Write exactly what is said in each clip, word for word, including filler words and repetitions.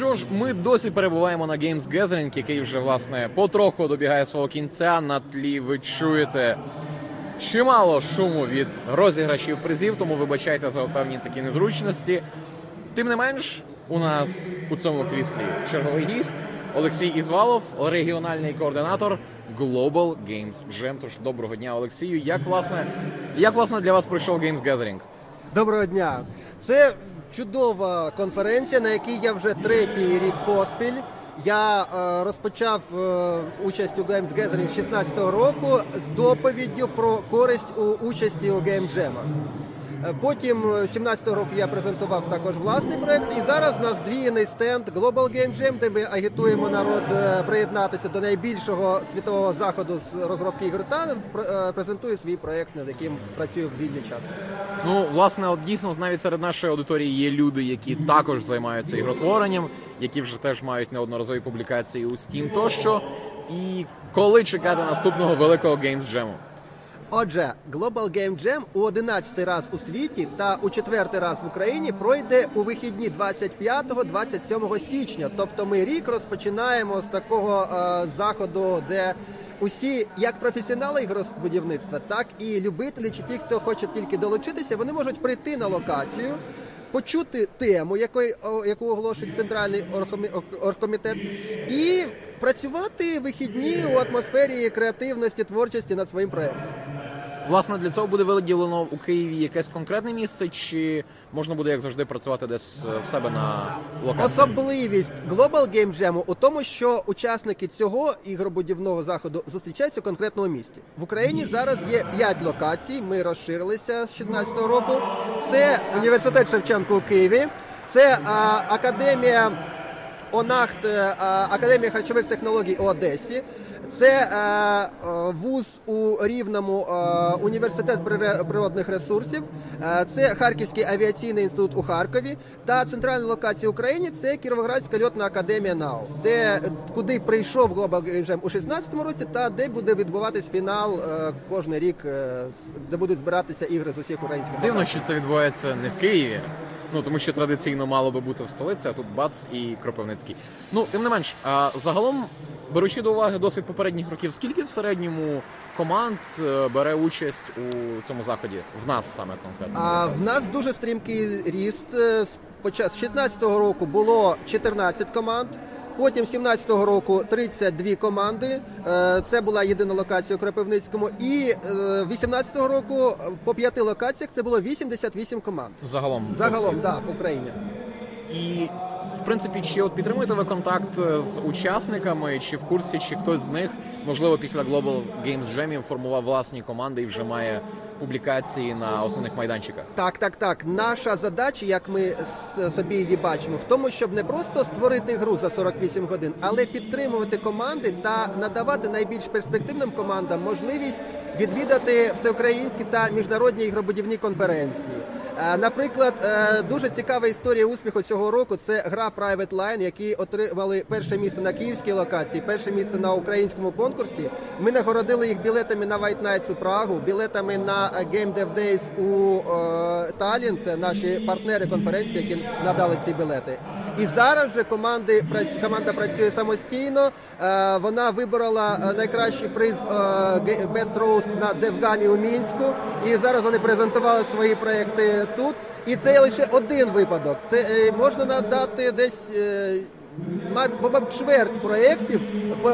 що ж, ми досі перебуваємо на Games Gathering, який вже, власне, потроху добігає свого кінця. На тлі ви чуєте чимало шуму від розіграшів призів, тому вибачайте за певні такі незручності. Тим не менш, у нас у цьому кріслі черговий гість Олексій Ізвалов, регіональний координатор Global Games Jam. Тож, доброго дня, Олексію. Як, власне, як, власне, для вас пройшов Games Gathering? Доброго дня. Це чудова конференція, на якій я вже третій рік поспіль. Я е, розпочав е, участь у Games Gathering з дві тисячі шістнадцятого року з доповіддю про користь у участі у Game Jam. Потім дві тисячі сімнадцятого року я презентував також власний проект, і зараз у нас двійний стенд Global Game Jam, де ми агітуємо народ приєднатися до найбільшого світового заходу з розробки ігор та презентую свій проект, над яким працюю в вільний час. Ну, власне, от дійсно навіть серед нашої аудиторії є люди, які також займаються ігротворенням, які вже теж мають неодноразові публікації у Steam тощо. І коли чекати наступного великого Games Jam'у? Отже, Global Game Jam у одинадцятий раз у світі та у четвертий раз в Україні пройде у вихідні двадцять п'ятого - двадцять сьомого січня. Тобто ми рік розпочинаємо з такого е, заходу, де усі, як професіонали ігробудівництва, так і любителі, чи ті, хто хоче тільки долучитися, вони можуть прийти на локацію, почути тему, якої, яку оголошує Центральний оргкомітет, і працювати вихідні у атмосфері креативності, творчості над своїм проєктом. Власне, для цього буде виділено у Києві якесь конкретне місце, чи можна буде, як завжди, працювати десь в себе на локації? Особливість Global Game Jam у тому, що учасники цього ігробудівного заходу зустрічаються у конкретному місті. В Україні зараз є п'ять локацій, ми розширилися з дві тисячі шістнадцятого року. Це Університет Шевченка у Києві, це а, академія ОНАХТ, а, Академія харчових технологій у Одесі, це е, вуз у Рівному, е, університет природних ресурсів, е, це Харківський авіаційний інститут у Харкові та центральна локація України – це Кіровоградська льотна академія НАУ, де, куди прийшов Global Game Jam у шістнадцятому році та де буде відбуватись фінал е, кожен рік, е, де будуть збиратися ігри з усіх українських. Дивно, що це відбувається не в Києві. Ну, тому що традиційно мало би бути в столиці, а тут бац і Кропивницький. Ну, тим не менш, а загалом, беручи до уваги досвід попередніх років, скільки в середньому команд бере участь у цьому заході? В нас саме конкретно. А, в нас дуже стрімкий ріст. З шістнадцятого року було чотирнадцять команд. Потім сімнадцятого року тридцять дві команди, це була єдина локація у Кропивницькому, і вісімнадцятого року по п'яти локаціях це було вісімдесят вісім команд. Загалом? Загалом, так, по Україні. І, в принципі, чи от підтримуєте ви контакт з учасниками, чи в курсі, чи хтось з них, можливо, після Global Games Jam формував власні команди і вже має публікації на основних майданчиках? Так, так, так. Наша задача, як ми собі її бачимо, в тому, щоб не просто створити гру за сорок вісім годин, але підтримувати команди та надавати найбільш перспективним командам можливість відвідати всеукраїнські та міжнародні ігробудівні конференції. Наприклад, дуже цікава історія успіху цього року – це гра Private Line, які отримали перше місце на київській локації, перше місце на українському конкурсі. Ми нагородили їх білетами на White Nights у Прагу, білетами на Game Dev Days у е, Таллін, це наші партнери конференції, які надали ці білети. І зараз вже команди, команда працює самостійно, е, вона виборола найкращий приз е, Best Roast на ДевГамі у Мінську, і зараз вони презентували свої проекти тут. І це лише один випадок. Це можна надати десь чверть проєктів,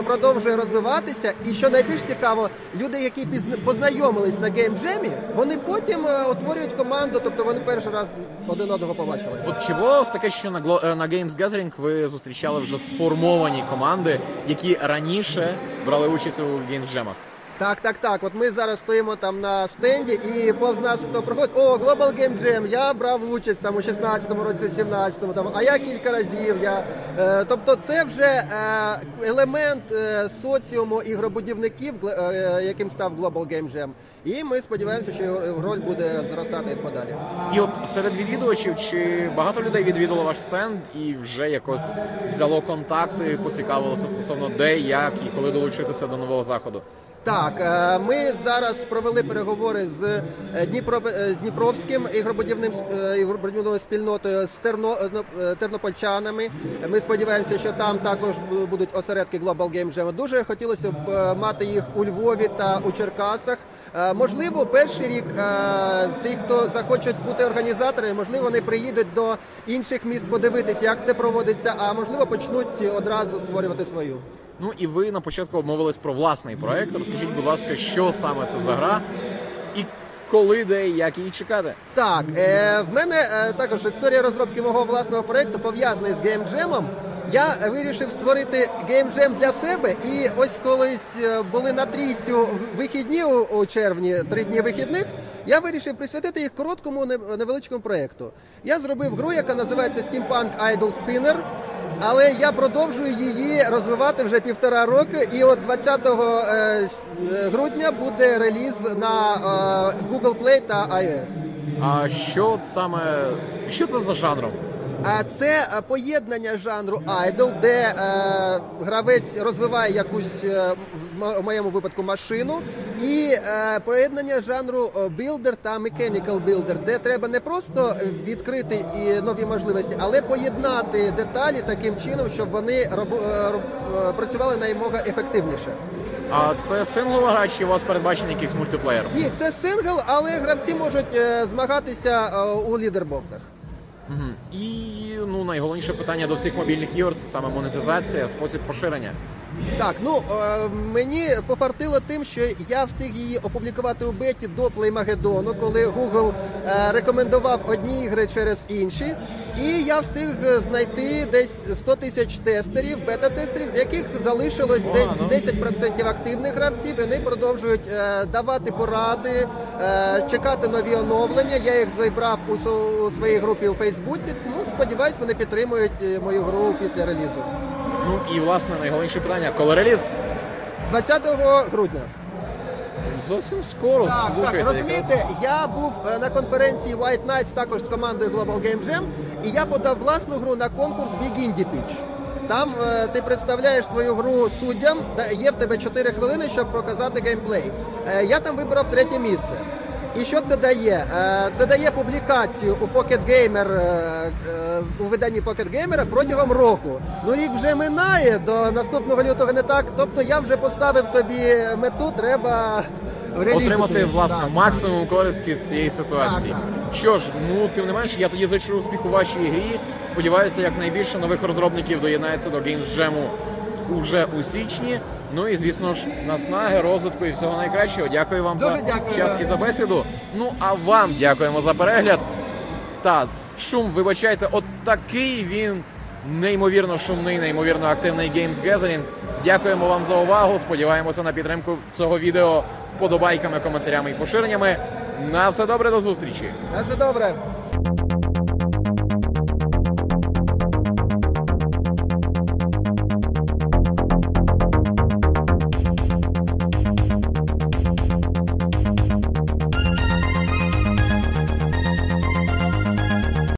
продовжує розвиватися. І що найбільш цікаво, люди, які познайомились на Game Jam'і, вони потім утворюють команду, тобто вони перший раз один одного побачили. От чи було таке, що на Games Gathering ви зустрічали вже сформовані команди, які раніше брали участь у Games Jam'ах? Так, так, так. От ми зараз стоїмо там на стенді, і повз нас хто проходить: о, Global Game Jam, я брав участь там у шістнадцятому році, у сімнадцятому, там, а я кілька разів. Я... Е, тобто це вже е, елемент е, соціуму ігробудівників, е, яким став Global Game Jam. І ми сподіваємося, що його роль буде зростати і подалі. І от серед відвідувачів, чи багато людей відвідало ваш стенд і вже якось взяло контакти, поцікавилося стосовно де, як і коли долучитися до нового заходу? Так, ми зараз провели переговори з Дніпровським ігробудівним ігробудівною спільнотою, з терно, тернопольчанами. Ми сподіваємося, що там також будуть осередки Global Game Jam. Дуже хотілося б мати їх у Львові та у Черкасах. Можливо, перший рік тих, хто захочуть бути організаторами, можливо, вони приїдуть до інших міст подивитися, як це проводиться, а можливо, почнуть одразу створювати свою. Ну і ви на початку обмовились про власний проєкт. Розкажіть, будь ласка, що саме це за гра і коли, де і як її чекати? Так, е, в мене е, також історія розробки мого власного проєкту пов'язана з геймджемом. Я вирішив створити геймджем для себе, і ось колись були на трійцю вихідні у червні, три дні вихідних, я вирішив присвятити їх короткому невеличкому проєкту. Я зробив гру, яка називається Steampunk Idle Spinner. Але я продовжую її розвивати вже півтора року, і от двадцятого грудня буде реліз на Google Play та iOS. А що саме, що це за жанром? Це поєднання жанру айдл, де е, гравець розвиває якусь, в моєму випадку, машину, і е, поєднання жанру білдер та mechanical builder, де треба не просто відкрити і нові можливості, але поєднати деталі таким чином, щоб вони роб, роб, працювали наймога ефективніше. А це синглова гра, чи у вас передбачений якийсь мультиплеєр? Ні, це сингл, але гравці можуть змагатися у лідербордах. Угу. І ну, найголовніше питання до всіх мобільних ігор – це саме монетизація, спосіб поширення. Так, ну, е, мені пофартило тим, що я встиг її опублікувати у беті до Плеймагеддону, коли Google е, рекомендував одні ігри через інші. І я встиг знайти десь сто тисяч тестерів, бета-тестерів, з яких залишилось десь десять відсотків активних гравців. Вони продовжують е, давати поради, е, чекати нові оновлення. Я їх зібрав у, у своїй групі у Фейсбуці. Ну, сподіваюсь, вони підтримують мою гру після релізу. Ну і, власне, найголовніше питання. Коли реліз? двадцятого грудня. Зовсім скоро. Так, так, розумієте, я був на конференції White Nights також з командою Global Game Jam, і я подав власну гру на конкурс Big Indie Pitch. Там е, ти представляєш свою гру суддям, є в тебе чотири хвилини, щоб показати геймплей. Е, я там вибрав третє місце. І що це дає? Е, це дає публікацію у Покет Геймер, е, у виданні Покет Геймера протягом року. Ну, рік вже минає, до наступного лютого не так. Тобто я вже поставив собі мету, треба отримати, власне, так, максимум так. користі з цієї ситуації. Так, так. Що ж, ну, тим не менш, я тоді зайшов успіх у вашій грі. Сподіваюся, якнайбільше нових розробників доєднається до Games Jam уже у січні. Ну і, звісно ж, наснаги, розвитку і всього найкращого. Дякую вам Дуже за дякую. час і за бесіду. Ну, а вам дякуємо за перегляд. Та шум, вибачайте, от такий він неймовірно шумний, неймовірно активний Games Gathering. Дякуємо вам за увагу. Сподіваємося на підтримку цього відео вподобайками, коментарями і поширеннями. На все добре, до зустрічі. На все добре.